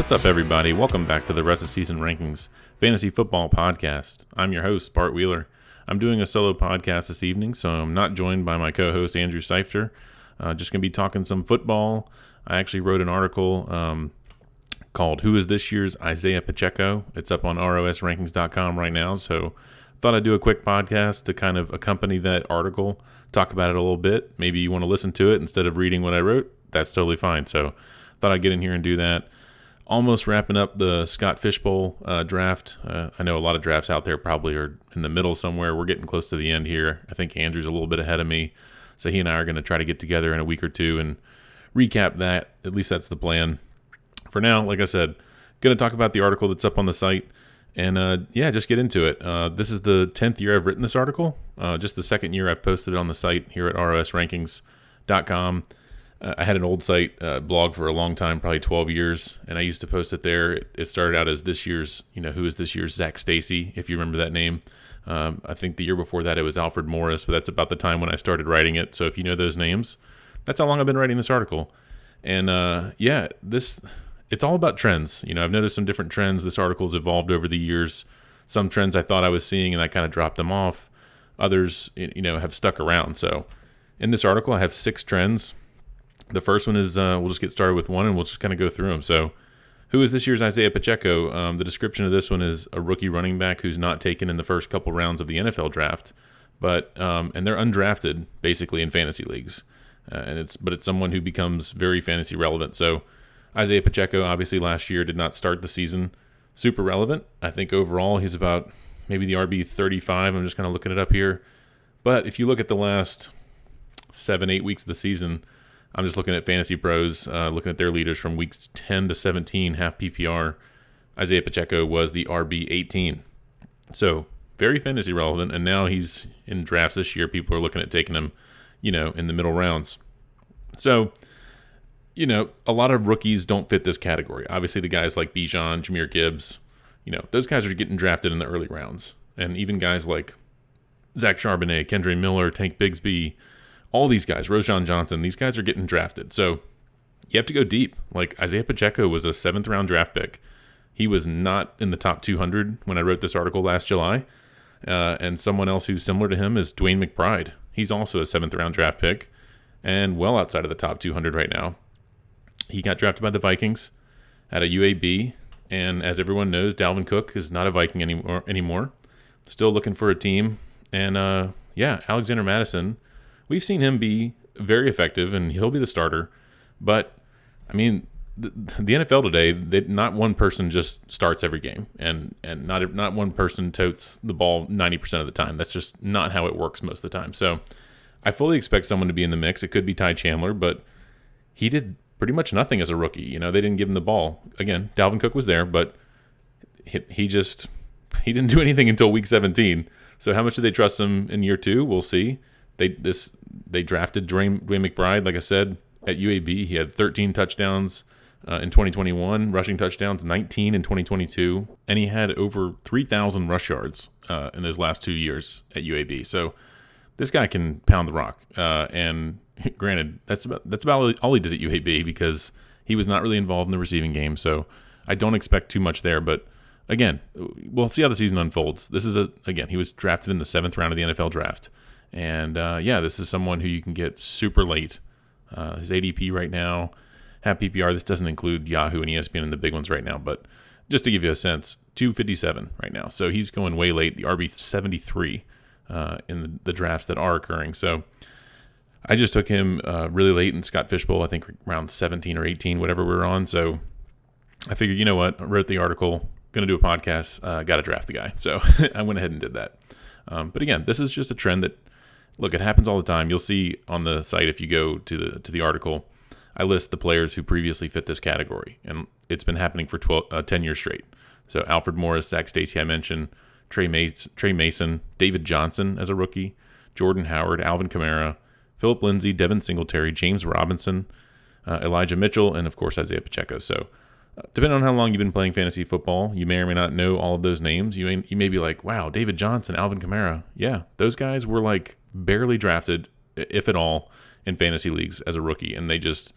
What's up, everybody? Welcome back to the Rest of Season Rankings Fantasy Football Podcast. I'm your host, Bart Wheeler. I'm doing a solo podcast this evening, so I'm not joined by my co-host, Andrew Seifter. Just going to be talking some football. I actually wrote an article called Who is This Year's Isiah Pacheco? It's up on rosrankings.com right now, so thought I'd do a quick podcast to kind of accompany that article, talk about it a little bit. Maybe you want to listen to it instead of reading what I wrote. That's totally fine, so thought I'd get in here and do that. Almost wrapping up the Scott Fishbowl draft. I know a lot of drafts out there probably are in the middle somewhere. We're getting close to the end here. I think Andrew's a little bit ahead of me, so he and I are going to try to get together in a week or two and recap that. At least that's the plan. For now, like I said, going to talk about the article that's up on the site, and just get into it. This is the 10th year I've written this article, just the second year I've posted it on the site here at rosrankings.com. I had an old site blog for a long time, probably 12 years, and I used to post it there. It started out as this year's, who is this year's Zach Stacy, if you remember that name. I think the year before that it was Alfred Morris, but that's about the time when I started writing it. So if you know those names, that's how long I've been writing this article. And it's all about trends. I've noticed some different trends. This article's evolved over the years. Some trends I thought I was seeing and I kind of dropped them off. Others, have stuck around. So in this article, I have 6 trends. The first one is, we'll just get started with one, and we'll just kind of go through them. So, who is this year's Isiah Pacheco? The description of this one is a rookie running back who's not taken in the first couple rounds of the NFL draft, but and they're undrafted basically in fantasy leagues, and it's someone who becomes very fantasy relevant. So, Isiah Pacheco obviously last year did not start the season super relevant. I think overall he's about maybe the RB 35. I'm just kind of looking it up here, but if you look at the last 7-8 weeks of the season. I'm just looking at Fantasy Pros, looking at their leaders from weeks 10 to 17, half PPR. Isiah Pacheco was the RB 18. So very fantasy relevant, and now he's in drafts this year. People are looking at taking him, in the middle rounds. So, a lot of rookies don't fit this category. Obviously, the guys like Bijan, Jameer Gibbs, those guys are getting drafted in the early rounds. And even guys like Zach Charbonnet, Kendre Miller, Tank Bigsby, all these guys, Rojon Johnson, these guys are getting drafted. So you have to go deep. Like Isiah Pacheco was a 7th-round draft pick. He was not in the top 200 when I wrote this article last July. And someone else who's similar to him is Dwayne McBride. He's also a 7th-round draft pick and well outside of the top 200 right now. He got drafted by the Vikings at a UAB. And as everyone knows, Dalvin Cook is not a Viking anymore. Still looking for a team. And Alexander Madison. We've seen him be very effective, and he'll be the starter. But, the NFL today, not one person just starts every game, and not one person totes the ball 90% of the time. That's just not how it works most of the time. So I fully expect someone to be in the mix. It could be Ty Chandler, but he did pretty much nothing as a rookie. They didn't give him the ball. Again, Dalvin Cook was there, but he didn't do anything until week 17. So how much do they trust him in year 2? We'll see. They drafted Dwayne McBride, like I said, at UAB. He had 13 touchdowns in 2021, rushing touchdowns, 19 in 2022, and he had over 3,000 rush yards in those last 2 years at UAB. So this guy can pound the rock. And granted, that's about all he did at UAB because he was not really involved in the receiving game. So I don't expect too much there. But again, we'll see how the season unfolds. This is he was drafted in the 7th round of the NFL draft. And, this is someone who you can get super late. His ADP right now, half PPR, this doesn't include Yahoo and ESPN and the big ones right now, but just to give you a sense, 257 right now. So he's going way late, the RB 73 in the drafts that are occurring. So I just took him really late in Scott Fishbowl, I think around 17 or 18, whatever we were on. So I figured, you know what, I wrote the article, going to do a podcast, got to draft the guy. So I went ahead and did that. But again, this is just a trend that, look, it happens all the time. You'll see on the site if you go to the article, I list the players who previously fit this category, and it's been happening for 10 years straight. So Alfred Morris, Zach Stacy, I mentioned, Trey Mason, David Johnson as a rookie, Jordan Howard, Alvin Kamara, Philip Lindsay, Devin Singletary, James Robinson, Elijah Mitchell, and of course Isiah Pacheco. So depending on how long you've been playing fantasy football, you may or may not know all of those names. You may be like, wow, David Johnson, Alvin Kamara. Yeah, those guys were like barely drafted, if at all, in fantasy leagues as a rookie, and they just,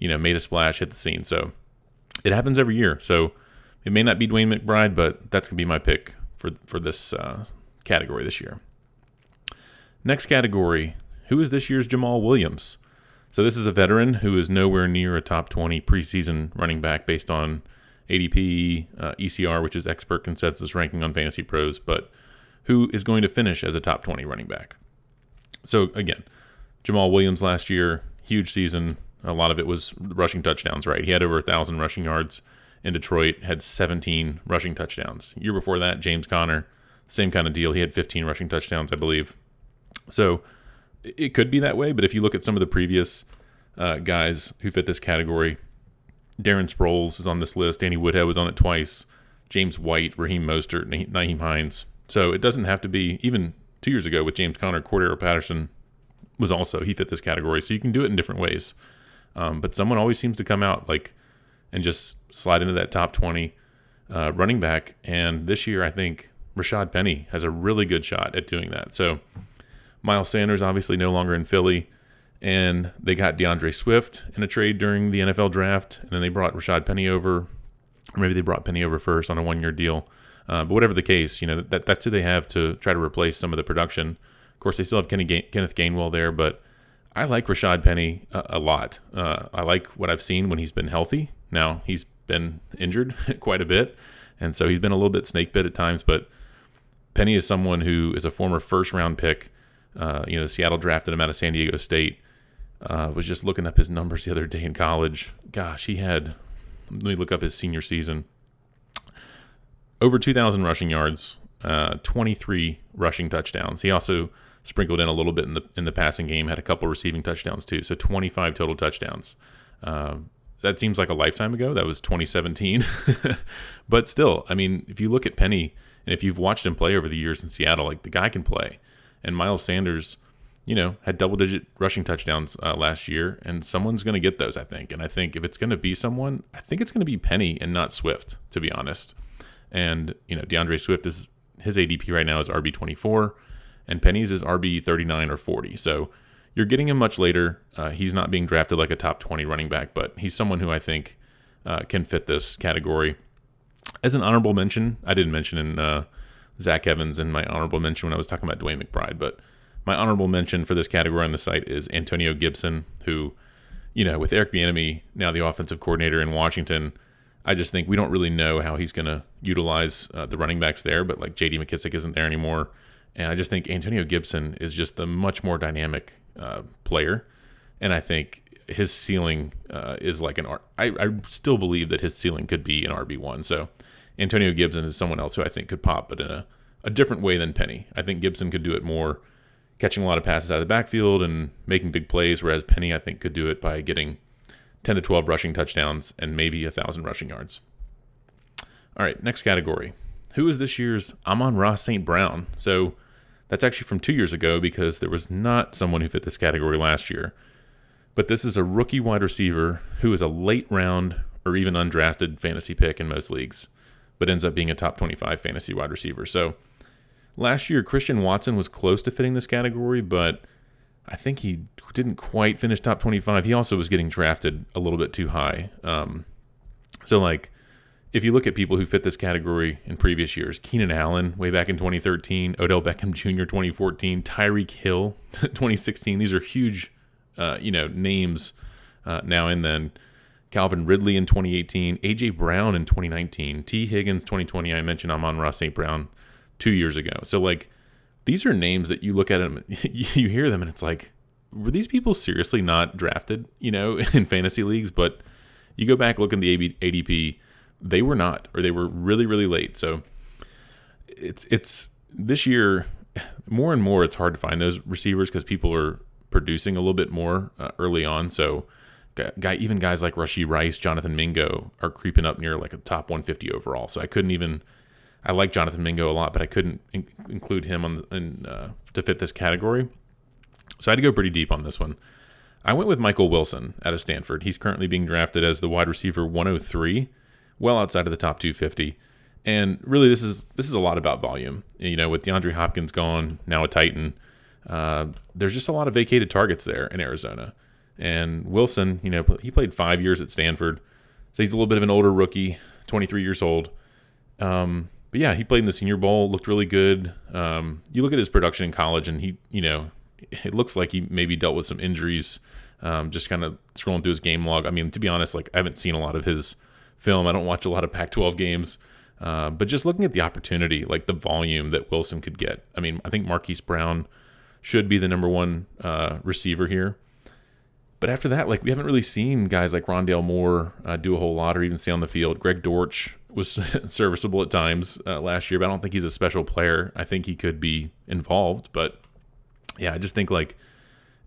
made a splash, hit the scene. So it happens every year. So it may not be Dwayne McBride, but that's going to be my pick for this category this year. Next category, who is this year's Jamal Williams? So this is a veteran who is nowhere near a top 20 preseason running back based on ADP, ECR, which is expert consensus ranking on Fantasy Pros, but who is going to finish as a top 20 running back. So again, Jamal Williams last year, huge season. A lot of it was rushing touchdowns, right? He had over 1,000 rushing yards in Detroit, had 17 rushing touchdowns. Year before that, James Conner, same kind of deal. He had 15 rushing touchdowns, I believe. So it could be that way, but if you look at some of the previous guys who fit this category, Darren Sproles is on this list. Danny Woodhead was on it twice. James White, Raheem Mostert, Nyheim Hines. So it doesn't have to be, even 2 years ago with James Conner, Cordero Patterson was also, he fit this category. So you can do it in different ways. But someone always seems to come out like and just slide into that top 20 running back. And this year, I think Rashad Penny has a really good shot at doing that. So Miles Sanders, obviously no longer in Philly. And they got DeAndre Swift in a trade during the NFL draft. And then they brought Rashad Penny over. Or maybe they brought Penny over first on a one-year deal. But whatever the case, you know, that's who they have to try to replace some of the production. Of course, they still have Kenneth Gainwell there, but I like Rashad Penny a lot. I like what I've seen when he's been healthy. Now, he's been injured quite a bit, and so he's been a little bit snake bit at times, but Penny is someone who is a former first-round pick. You know, Seattle drafted him out of San Diego State. Was just looking up his numbers the other day in college. Gosh, he had, let me look up his senior season. Over 2,000 rushing yards, 23 rushing touchdowns. He also sprinkled in a little bit in the passing game, had a couple receiving touchdowns too, so 25 total touchdowns. That seems like a lifetime ago. That was 2017. But still, I mean, if you look at Penny, and if you've watched him play over the years in Seattle, like the guy can play. And Miles Sanders, you know, had double-digit rushing touchdowns last year, and someone's going to get those, I think. And I think if it's going to be someone, I think it's going to be Penny and not Swift, to be honest. And, you know, DeAndre Swift, is his ADP right now is RB24, and Penny's is RB39 or 40. So you're getting him much later. He's not being drafted like a top 20 running back, but he's someone who I think can fit this category. As an honorable mention, I didn't mention in Zach Evans in my honorable mention when I was talking about Dwayne McBride, but my honorable mention for this category on the site is Antonio Gibson, who, you know, with Eric Bieniemy, now the offensive coordinator in Washington, I just think we don't really know how he's going to utilize the running backs there, but like J.D. McKissic isn't there anymore. And I just think Antonio Gibson is just a much more dynamic player. And I think his ceiling is like an I still believe that his ceiling could be an RB1. So Antonio Gibson is someone else who I think could pop, but in a different way than Penny. I think Gibson could do it more catching a lot of passes out of the backfield and making big plays, whereas Penny, I think, could do it by getting 10 to 12 rushing touchdowns, and maybe 1,000 rushing yards. All right, next category. Who is this year's Amon-Ra St. Brown? So that's actually from 2 years ago because there was not someone who fit this category last year. But this is a rookie wide receiver who is a late round or even undrafted fantasy pick in most leagues, but ends up being a top 25 fantasy wide receiver. So last year, Christian Watson was close to fitting this category, but I think he didn't quite finish top 25. He also was getting drafted a little bit too high. So, like, if you look at people who fit this category in previous years, Keenan Allen way back in 2013, Odell Beckham Jr. 2014, Tyreek Hill 2016. These are huge, names now and then. Calvin Ridley in 2018, A.J. Brown in 2019, T. Higgins 2020. I mentioned Amon-Ra St. Brown 2 years ago. So, like, these are names that you look at them, you hear them, and it's like, were these people seriously not drafted, you know, in fantasy leagues? But you go back, look in the ADP, they were not, or they were really, really late. So it's this year, more and more, it's hard to find those receivers because people are producing a little bit more early on. So even guys like Rashee Rice, Jonathan Mingo are creeping up near like a top 150 overall. So I like Jonathan Mingo a lot, but I couldn't include him to fit this category. So I had to go pretty deep on this one. I went with Michael Wilson out of Stanford. He's currently being drafted as the wide receiver 103, well outside of the top 250. And really, this is a lot about volume. You know, with DeAndre Hopkins gone, now a Titan, there's just a lot of vacated targets there in Arizona. And Wilson, you know, he played 5 years at Stanford. So he's a little bit of an older rookie, 23 years old. But yeah, he played in the Senior Bowl, looked really good. You look at his production in college, and he, you know, it looks like he maybe dealt with some injuries. Just kind of scrolling through his game log. I mean, to be honest, like, I haven't seen a lot of his film. I don't watch a lot of Pac-12 games. But just looking at the opportunity, like the volume that Wilson could get. I mean, I think Marquise Brown should be the number one receiver here. But after that, like, we haven't really seen guys like Rondale Moore do a whole lot or even stay on the field. Greg Dortch was serviceable at times last year, but I don't think he's a special player. I think he could be involved. But, yeah, I just think, like,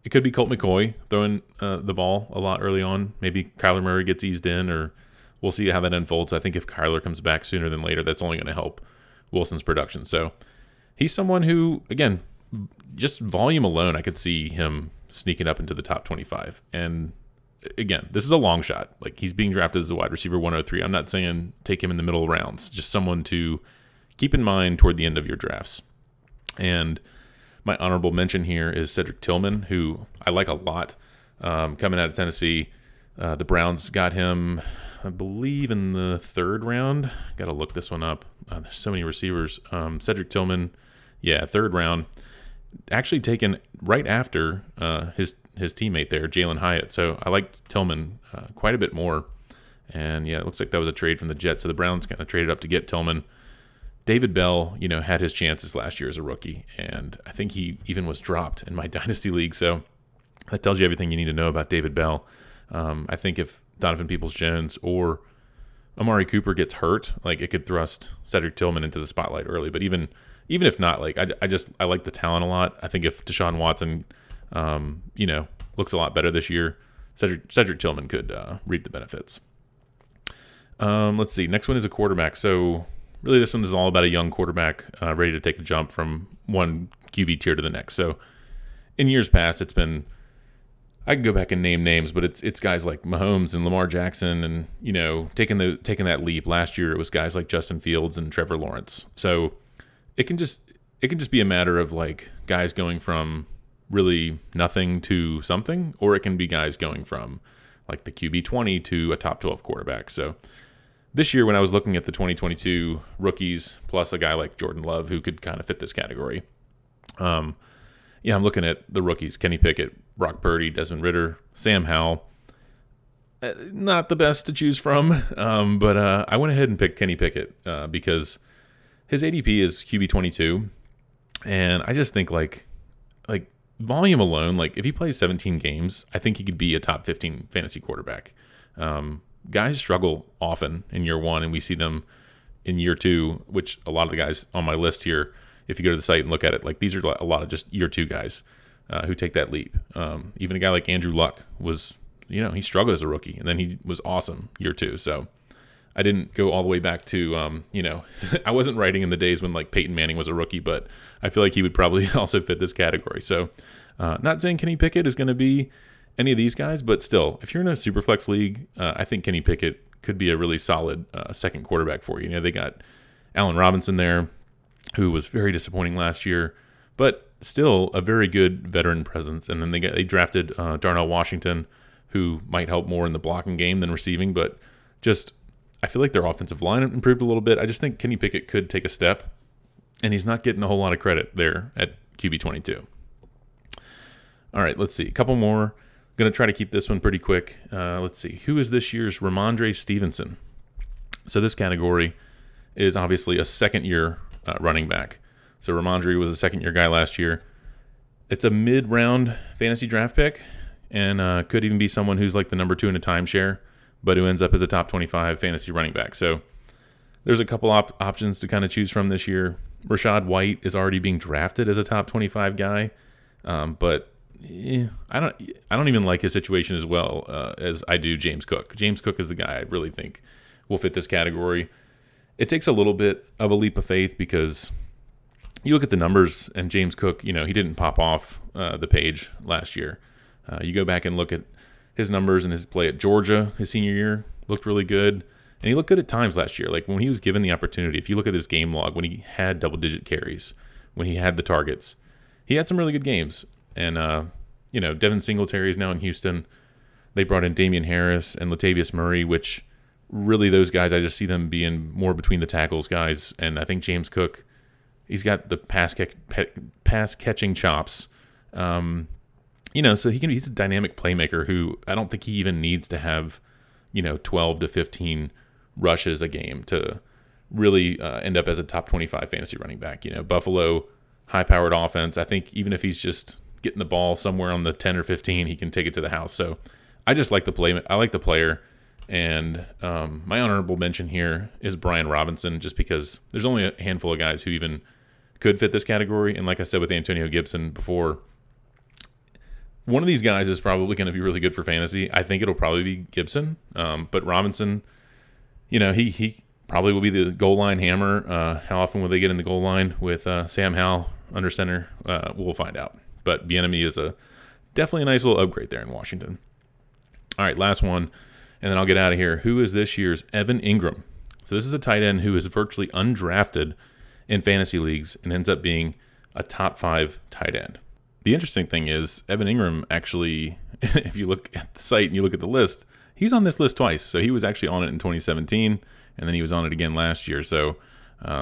it could be Colt McCoy throwing the ball a lot early on. Maybe Kyler Murray gets eased in, or we'll see how that unfolds. I think if Kyler comes back sooner than later, that's only going to help Wilson's production. So he's someone who, again, just volume alone, I could see him sneaking up into the top 25. And again, this is a long shot. Like, he's being drafted as a wide receiver 103. I'm not saying take him in the middle rounds, just someone to keep in mind toward the end of your drafts. And my honorable mention here is Cedric Tillman, who I like a lot, coming out of Tennessee. The Browns got him, I believe, in the third round. Got to look this one up. There's so many receivers. Cedric Tillman, yeah, third round. Actually taken right after his teammate there, Jalen Hyatt. So I liked Tillman quite a bit more. And, yeah, it looks like that was a trade from the Jets. So the Browns kind of traded up to get Tillman. David Bell, you know, had his chances last year as a rookie, and I think he even was dropped in my Dynasty League. So that tells you everything you need to know about David Bell. I think if Donovan Peoples-Jones or Amari Cooper gets hurt, like, it could thrust Cedric Tillman into the spotlight early. But even if not, like, I like the talent a lot. I think if Deshaun Watson, you know, looks a lot better this year, Cedric Tillman could reap the benefits. Let's see. Next one is a quarterback. So really, this one is all about a young quarterback ready to take a jump from one QB tier to the next. So in years past, it's been, I can go back and name names, but it's guys like Mahomes and Lamar Jackson and, you know, taking that leap. Last year, it was guys like Justin Fields and Trevor Lawrence. So it can just be a matter of, like, guys going from really nothing to something, or it can be guys going from, like, the QB 20 to a top 12 quarterback. So this year, when I was looking at the 2022 rookies, plus a guy like Jordan Love, who could kind of fit this category, yeah, I'm looking at the rookies: Kenny Pickett, Brock Purdy, Desmond Ridder, Sam Howell. Not the best to choose from, but I went ahead and picked Kenny Pickett because his ADP is QB 22, and I just think, like volume alone, like, if he plays 17 games, I think he could be a top 15 fantasy quarterback. Guys struggle often in year one, and we see them in year two, which a lot of the guys on my list here, if you go to the site and look at it, like, these are a lot of just year two guys who take that leap. Even a guy like Andrew Luck was, you know, he struggled as a rookie, and then he was awesome year two. So I didn't go all the way back to, you know, I wasn't writing in the days when, like, Peyton Manning was a rookie, but I feel like he would probably also fit this category. So not saying Kenny Pickett is going to be any of these guys, but still, if you're in a Superflex league, I think Kenny Pickett could be a really solid second quarterback for you. You know, they got Allen Robinson there, who was very disappointing last year, but still a very good veteran presence. And then they drafted Darnell Washington, who might help more in the blocking game than receiving, but just, I feel like their offensive line improved a little bit. I just think Kenny Pickett could take a step, and he's not getting a whole lot of credit there at QB 22. All right, let's see. A couple more. Going to try to keep this one pretty quick. Let's see. Who is this year's Ramondre Stevenson? So this category is obviously a second-year running back. So Ramondre was a second-year guy last year. It's a mid-round fantasy draft pick, and could even be someone who's like the number two in a timeshare, but who ends up as a top 25 fantasy running back. So there's a couple options to kind of choose from this year. Rashad White is already being drafted as a top 25 guy, but I don't even like his situation as well as I do James Cook. James Cook is the guy I really think will fit this category. It takes a little bit of a leap of faith because you look at the numbers, and James Cook, you know, he didn't pop off the page last year. You go back and look at his numbers and his play at Georgia his senior year, looked really good, and he looked good at times last year. Like, when he was given the opportunity, if you look at his game log, when he had double-digit carries, when he had the targets, he had some really good games. And, you know, Devin Singletary is now in Houston. They brought in Damian Harris and Latavius Murray, which really those guys, I just see them being more between the tackles guys. And I think James Cook, he's got the pass catching chops. So he's a dynamic playmaker who I don't think he even needs to have, 12 to 15 rushes a game to really end up as a top 25 fantasy running back. Buffalo, high-powered offense. I think even if he's just getting the ball somewhere on the 10 or 15, he can take it to the house. So I just like the play. I like the player. And my honorable mention here is Brian Robinson, just because there's only a handful of guys who even could fit this category. And like I said with Antonio Gibson before, one of these guys is probably going to be really good for fantasy. I think it'll probably be Gibson. But Robinson, he probably will be the goal line hammer. How often will they get in the goal line with Sam Howell under center? We'll find out. But Bieniemy is definitely a nice little upgrade there in Washington. All right, last one, and then I'll get out of here. Who is this year's Evan Ingram? So this is a tight end who is virtually undrafted in fantasy leagues and ends up being a top 5 tight end. The interesting thing is Evan Ingram actually, if you look at the site and you look at the list, he's on this list twice. So he was actually on it in 2017, and then he was on it again last year. So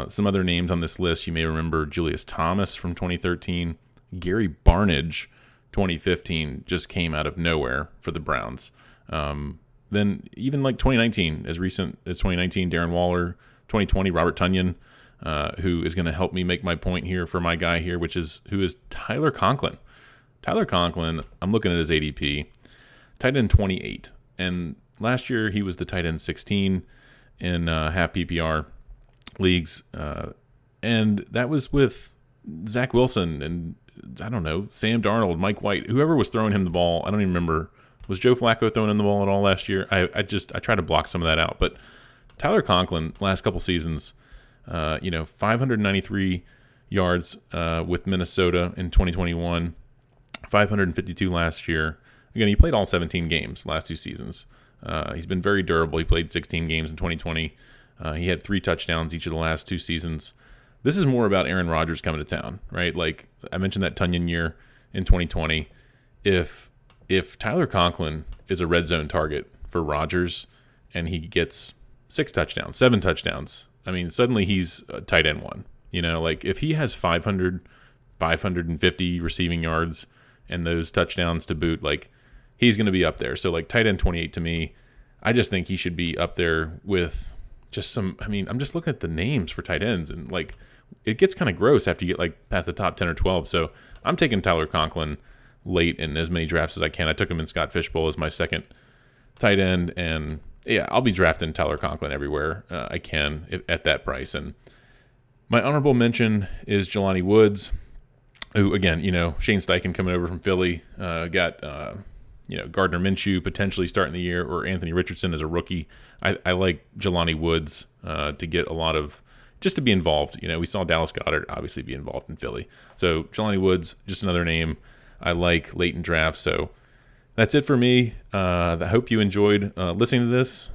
some other names on this list, you may remember Julius Thomas from 2013. Gary Barnidge, 2015, just came out of nowhere for the Browns. Then even like 2019, as recent as 2019, Darren Waller, 2020, Robert Tonyan, who is going to help me make my point here for my guy here, who is Tyler Conklin. Tyler Conklin, I'm looking at his ADP, tight end 28. And last year he was the tight end 16 in half PPR leagues. And that was with Zach Wilson and, I don't know, Sam Darnold, Mike White, whoever was throwing him the ball. I don't even remember. Was Joe Flacco throwing him the ball at all last year? I try to block some of that out. But Tyler Conklin, last couple seasons, 593 yards with Minnesota in 2021, 552 last year. Again, he played all 17 games last two seasons. He's been very durable. He played 16 games in 2020. He had 3 touchdowns each of the last two seasons. This is more about Aaron Rodgers coming to town, right? Like I mentioned that Tonyan year in 2020. If Tyler Conklin is a red zone target for Rodgers and he gets 6 touchdowns, 7 touchdowns, I mean, suddenly he's a tight end one. If he has 550 receiving yards and those touchdowns to boot, he's going to be up there. So tight end 28 to me, I just think he should be up there with just some, I'm just looking at the names for tight ends and it gets kind of gross after you get past the top 10 or 12. So I'm taking Tyler Conklin late in as many drafts as I can. I took him in Scott Fishbowl as my second tight end. And yeah, I'll be drafting Tyler Conklin everywhere I can at that price. And my honorable mention is Jelani Woods, who again, Shane Steichen coming over from Philly, got, Gardner Minshew potentially starting the year or Anthony Richardson as a rookie. I like Jelani Woods to get a lot of, just to be involved. We saw Dallas Goedert obviously be involved in Philly. So Jelani Woods, just another name I like late in drafts. So that's it for me. I hope you enjoyed listening to this.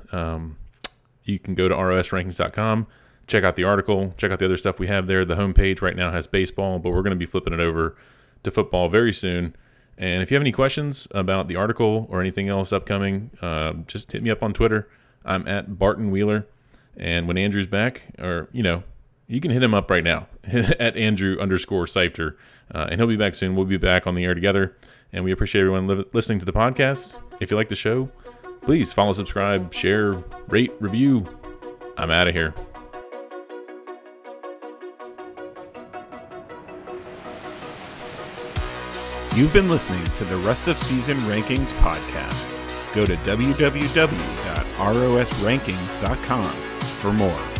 You can go to rosrankings.com, check out the article, check out the other stuff we have there. The homepage right now has baseball, but we're going to be flipping it over to football very soon. And if you have any questions about the article or anything else upcoming, just hit me up on Twitter. I'm at Barton Wheeler. And when Andrew's back, or, you can hit him up right now at Andrew_Seifter. And he'll be back soon. We'll be back on the air together. And we appreciate everyone listening to the podcast. If you like the show, please follow, subscribe, share, rate, review. I'm out of here. You've been listening to the Rest of Season Rankings podcast. Go to www.rosrankings.com for more.